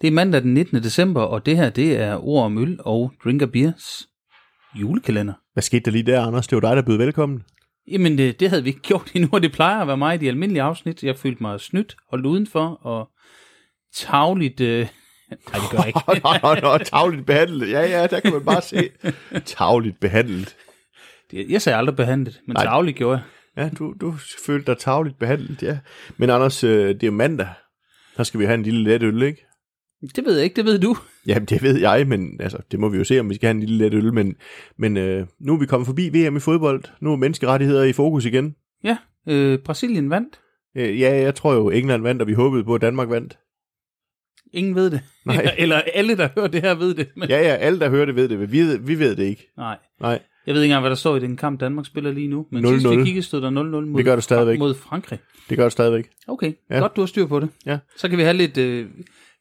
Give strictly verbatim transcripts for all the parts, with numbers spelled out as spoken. Det er mandag den nittende december, og det her, det er Ord om Øl og Drink and Beers julekalender. Hvad skete der lige der, Anders? Det var dig, der bød velkommen. Jamen, det, det havde vi ikke gjort endnu, og det plejer at være mig i de almindelige afsnit. Jeg følte mig snydt, holdt udenfor og tavligt... Øh... Nej, det gør jeg ikke. Nå, nå, nå, tavligt behandlet. Ja, ja, der kan man bare se. Tavligt behandlet. Jeg sagde aldrig behandlet, men tavligt gjorde jeg. Ja, du, du følte dig tavligt behandlet, ja. Men Anders, det er mandag. Der skal vi have en lille let øl, ikke? Det ved jeg ikke, det ved du. Jamen, det ved jeg, men altså, det må vi jo se, om vi skal have en lille let øl. Men, men øh, nu er vi kommet forbi V M i fodbold. Nu er menneskerettigheder i fokus igen. Ja, øh, Brasilien vandt. Øh, ja, jeg tror jo, England vandt, og vi håbede på, at Danmark vandt. Ingen ved det. Nej. Eller alle, der hører det her, ved det. Men... Ja, ja, alle, der hører det, ved det. Vi ved, vi ved det ikke. Nej. Nej. Jeg ved ikke engang, hvad der står i den kamp, Danmark spiller lige nu. Men nul nul. Sidst vi kiggede, stod der nul nul mod, det gør det stadigvæk. Mod Frankrig. Det gør det stadigvæk. Okay, ja. Godt, du har styr på det. Ja. Så kan vi have lidt øh,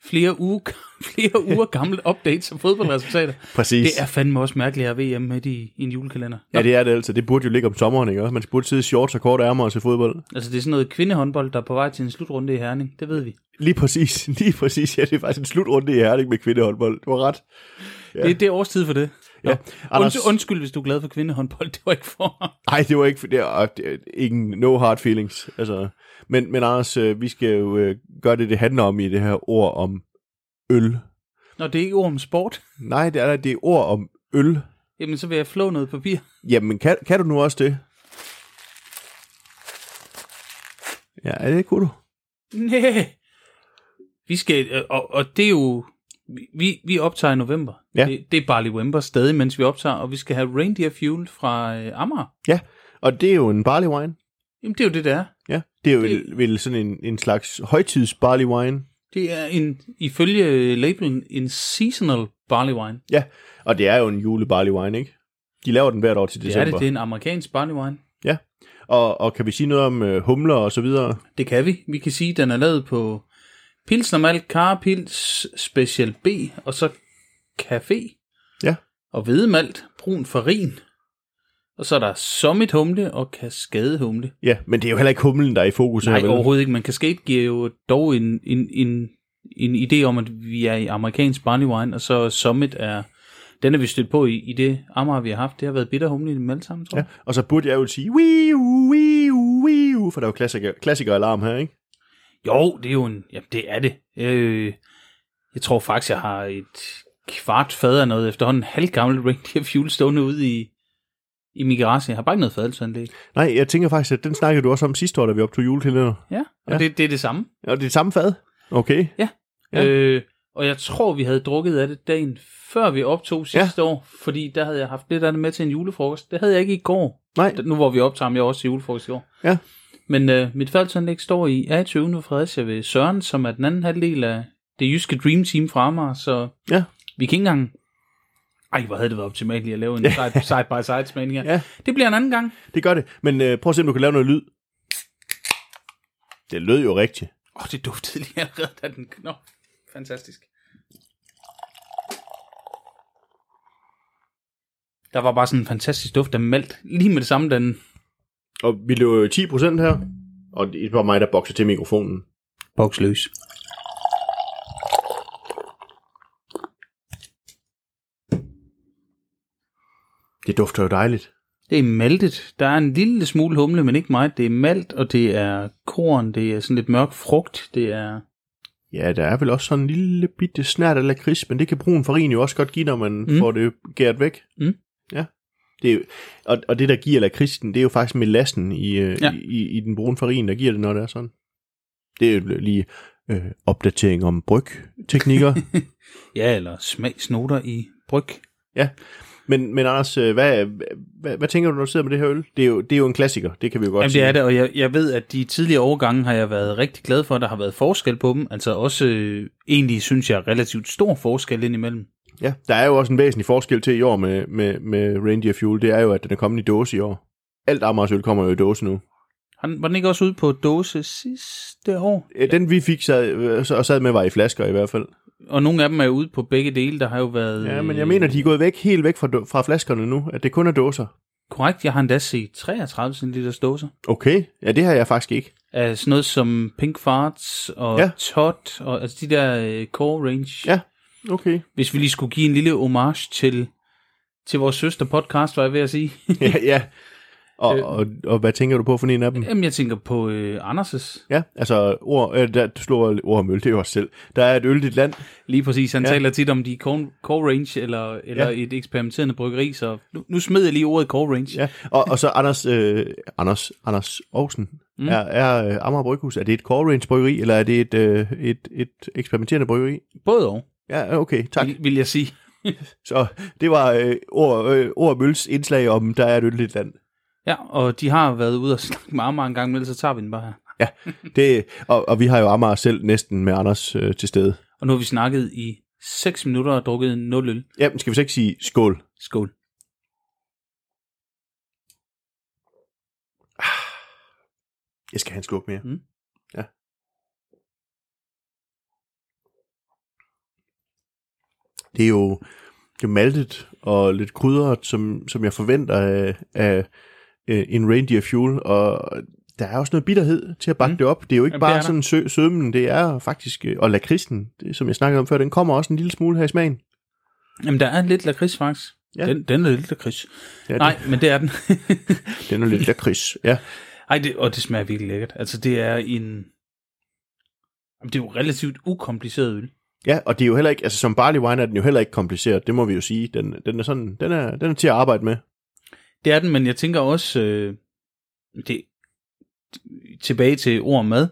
flere, uge, flere uger gamle updates om fodboldresultater. Præcis. Det er fandme også mærkeligt at have V M med i, i en julekalender. Nå. Ja, det er det altså. Det burde jo ligge om sommeren, ikke også? Man burde sidde i shorts og korte ærmer og se fodbold. Altså, det er sådan noget kvindehåndbold, der er på vej til en slutrunde i Herning. Det ved vi. Lige præcis. Lige præcis. Ja, det er faktisk en slutrunde i Herning med kvindehåndbold. Du har ret. Ja. Det, det er årstid for det. Ja. Anders... Undskyld, hvis du er glad for kvindehåndbold, det var ikke for. Nej, det var ikke for. Det var ingen no hard feelings. Altså, men, men Anders, vi skal jo gøre det, det handler om i det her ord om øl. Nå, det er ikke ord om sport? Nej, det er, det er ord om øl. Jamen, så vil jeg flå noget papir. Jamen, kan, kan du nu også det? Ja, det kunne du. Næh. Vi skal, og, og det er jo... Vi, vi optager i november. Ja. Det, det er Barley Wember stadig, mens vi optager, og vi skal have Reindeer Fuel fra øh, Amager. Ja, og det er jo en barley wine. Jamen, det er jo det, der. Ja, det er jo det, vel, vel sådan en, en slags højtids barley wine. Det er en, ifølge labelen, en seasonal barley wine. Ja, og det er jo en jule barley wine, ikke? De laver den hvert år til december. Det er det, det er en amerikansk barley wine. Ja, og, og kan vi sige noget om øh, humler og så videre? Det kan vi. Vi kan sige, at den er lavet på... Pilsner malt, Carapils, Special B, og så kaffe, ja. Og hvedemalt, brun farin, og så er der Summit humle og Kaskade humle. Ja, men det er jo heller ikke humlen, der er i fokus. Nej, her, overhovedet ikke, men Kaskade giver jo dog en, en, en, en idé om, at vi er i amerikansk barley wine, og så Summit er, den er vi stødt på i, i det Amager, vi har haft, det har været bitter humle i dem alle sammen, tror jeg. Ja, og så burde jeg jo sige, wiu, wiu, wiu, for der er jo klassiker, klassiker alarm her, ikke? Jo, det er jo en... Jamen, det er det. Øh, jeg tror faktisk, jeg har et kvart fad af noget efterhånden. En halvgammel Reindeer Fuel stående ude i, i min garage. Jeg har bare ikke noget fadelsanlæg. Nej, jeg tænker faktisk, at den snakkede du også om sidste år, da vi optog julekalender. Ja, og ja. Det, det er det samme. Og det er det samme fad? Okay. Ja. Ja. Øh, og jeg tror, vi havde drukket af det dagen før vi optog sidste ja. år, fordi der havde jeg haft lidt af det med til en julefrokost. Det havde jeg ikke i går. Nej. Nu hvor vi optager, jeg også til julefrokost i år. Ja. Men øh, mit faldsanlæg står i A to U Fredericia ved Søren, som er den anden halvdel af det jyske Dream Team fra Amager, så ja. Vi kan ikke engang... Ej, hvor havde det været optimalt lige at lave en side-by-side-smagning her. Ja. Det bliver en anden gang. Det gør det, men øh, prøv at se, om du kan lave noget lyd. Det lød jo rigtigt. Åh, oh, det duftede lige allerede, da den knop. Fantastisk. Der var bare sådan en fantastisk duft af malt, lige med det samme, da den... Og vi løber ti procent her, og det var mig, der bokser til mikrofonen. Boks løs. Det dufter jo dejligt. Det er maltet. Der er en lille smule humle, men ikke meget. Det er malt, og det er korn, det er sådan lidt mørk frugt, det er... Ja, der er vel også sådan en lille bitte snert af lakrids, men det kan brun farin jo også godt give, når man mm. får det gæret væk. Mm. Ja. Det er, og, og det, der giver lakristen, det er jo faktisk melassen i, ja. i, i den brune farin, der giver det, når det er sådan. Det er jo lige øh, opdatering om brygteknikker. Ja, eller smagsnoter i bryg. Ja, men, men Anders, hvad, hvad, hvad, hvad tænker du, når du sidder med det her øl? Det er jo, det er jo en klassiker, det kan vi jo godt Jamen, sige. Jamen det er det, og jeg, jeg ved, at de tidligere årgange har jeg været rigtig glad for, at der har været forskel på dem. Altså også, øh, egentlig synes jeg, relativt stor forskel indimellem. Ja, der er jo også en væsentlig forskel til i år med, med, med Reindeer Fuel, det er jo, at den er kommet i dåse i år. Alt Amagers øl kommer jo i dåse nu. Han, var den ikke også ude på dåse sidste år? Ja, den vi fik sad, og sad med var i flasker i hvert fald. Og nogle af dem er jo ude på begge dele, der har jo været... Ja, men jeg mener, de er gået væk, helt væk fra, fra flaskerne nu, at det kun er dåser. Korrekt, jeg har endda set treogtredive centiliters dåser. Okay, ja det har jeg faktisk ikke. af sådan noget som Pinkfarts og ja. Todd, og altså de der uh, Core Range. Ja, okay. Hvis vi lige skulle give en lille homage til, til vores søsterpodcast, var jeg ved at sige. ja, ja. Og, øh, og, og hvad tænker du på for en af dem? Jamen, jeg tænker på øh, Anders'. Ja, altså, ord, øh, der, du slår ord om øl, det er jo også selv. Der er et øldigt land. Lige præcis, han ja. taler tit om de Core, core Range, eller, eller ja. et eksperimenterende bryggeri, så nu, nu smed jeg lige ordet Core Range. Ja, og, og så Anders øh, Anders, Anders Aarhusen. Mm. Er, er Amager Bryghus, er det et Core Range bryggeri, eller er det et, øh, et, et eksperimenterende bryggeri? Både og. Ja, okay, tak. Vil, vil jeg sige. Så det var øh, ord, øh, ord Møls indslag om, der er et øldigt land. Ja, og de har været ude og snakke med Amager en gang imellem, så tager vi den bare her. Ja, det, og, og vi har jo Amager selv næsten med Anders øh, til stede. Og nu har vi snakket i seks minutter og drukket nul øl. Jamen, skal vi så ikke sige skål? Skål. Jeg skal have en slurk mere. Mm. Ja. Det er jo... Det er maltet og lidt krydret, som, som jeg forventer af, af, af en Reindeer Fuel, og der er også noget bitterhed til at bakke mm. det op. Det er jo ikke ja, bare sådan sø, sødmen, det er faktisk, og lakridsen, det, som jeg snakkede om før, den kommer også en lille smule her i smagen. Jamen, der er lidt lakrids faktisk. Ja. Den, den er lidt lakrids. Ja, Nej, men det er den. den er lidt lakrids, ja. Ej, det, og det smager virkelig lækkert. Altså, det er en... Det er jo relativt ukompliceret øl. Ja, og det er jo heller ikke, altså som barley wine er den jo heller ikke kompliceret, det må vi jo sige. Den, den er sådan, den er, den er til at arbejde med. Det er den, men jeg tænker også, øh, det, tilbage til ord mad,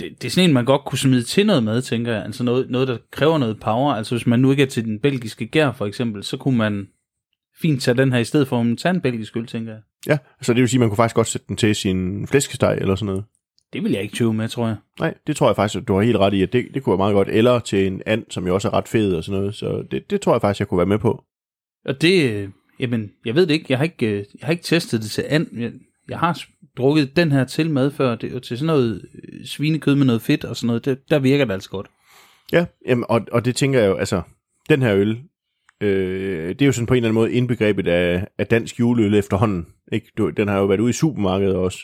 det, det er sådan en, man godt kunne smide til noget mad, tænker jeg. Altså noget, noget, der kræver noget power. Altså hvis man nu ikke er til den belgiske gær, for eksempel, så kunne man fint tage den her i stedet for at tage en belgisk øl, tænker jeg. Ja, så det vil sige, at man kunne faktisk godt sætte den til sin flæskesteg eller sådan noget. Det vil jeg ikke tøve med, tror jeg. Nej, det tror jeg faktisk, at du har helt ret i, at det, det kunne være meget godt. Eller til en and, som jo også er ret fed og sådan noget. Så det, det tror jeg faktisk, jeg kunne være med på. Og det, jamen, jeg ved det ikke. Jeg har ikke, jeg har ikke testet det til and. Jeg, jeg har drukket den her til mad før, det, og til sådan noget svinekød med noget fedt og sådan noget. Det, der virker det altså godt. Ja, jamen, og, og det tænker jeg jo, altså, den her øl, øh, det er jo sådan på en eller anden måde indbegrebet af, af dansk juleøl efterhånden. Ikke? Den har jo været ude i supermarkedet også.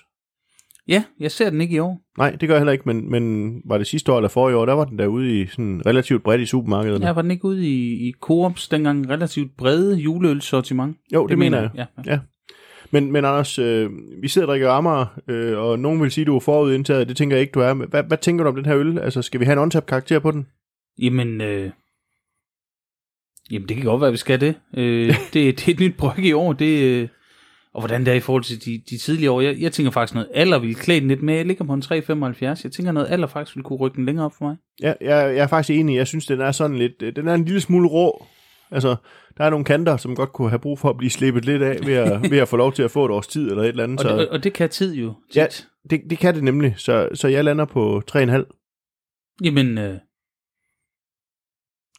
Ja, jeg ser den ikke i år. Nej, det gør jeg heller ikke, men, men var det sidste år eller forrige år, der var den derude i sådan relativt bredt i supermarkederne. Ja, var den ikke ude i, i Coops dengang relativt brede juleølsortiment? Jo, det, det mener jeg. jeg. Ja, ja. Ja. Men, men Anders, øh, vi sidder og drikker Amager, øh, og nogen vil sige, du er forudindtaget, det tænker jeg ikke, du er. Hvad, hvad tænker du om den her øl? Altså, skal vi have en on-tap karakter på den? Jamen, øh... Jamen, det kan godt være, vi skal det. Øh, det, det er et nyt bryg i år, det... Øh... Og hvordan det er i forhold til de, de tidligere år. Jeg, jeg tænker faktisk noget alder ville klæde den lidt mere. Jeg ligger på en tre komma femoghalvfjerds. Jeg tænker noget alder faktisk ville kunne rykke den længere op for mig. Ja, jeg, jeg er faktisk enig. Jeg synes, den er sådan lidt... Den er en lille smule rå. Altså, der er nogle kanter, som godt kunne have brug for at blive slippet lidt af, ved at, ved at få lov til at få et års tid eller et eller andet. Så... Og, det, og det kan tid jo. Tit. Ja, det, det kan det nemlig. Så, så jeg lander på tre komma fem. Jamen, øh,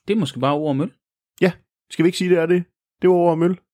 det er måske bare ord om øl. Ja, skal vi ikke sige, det er det? Det var ord om øl.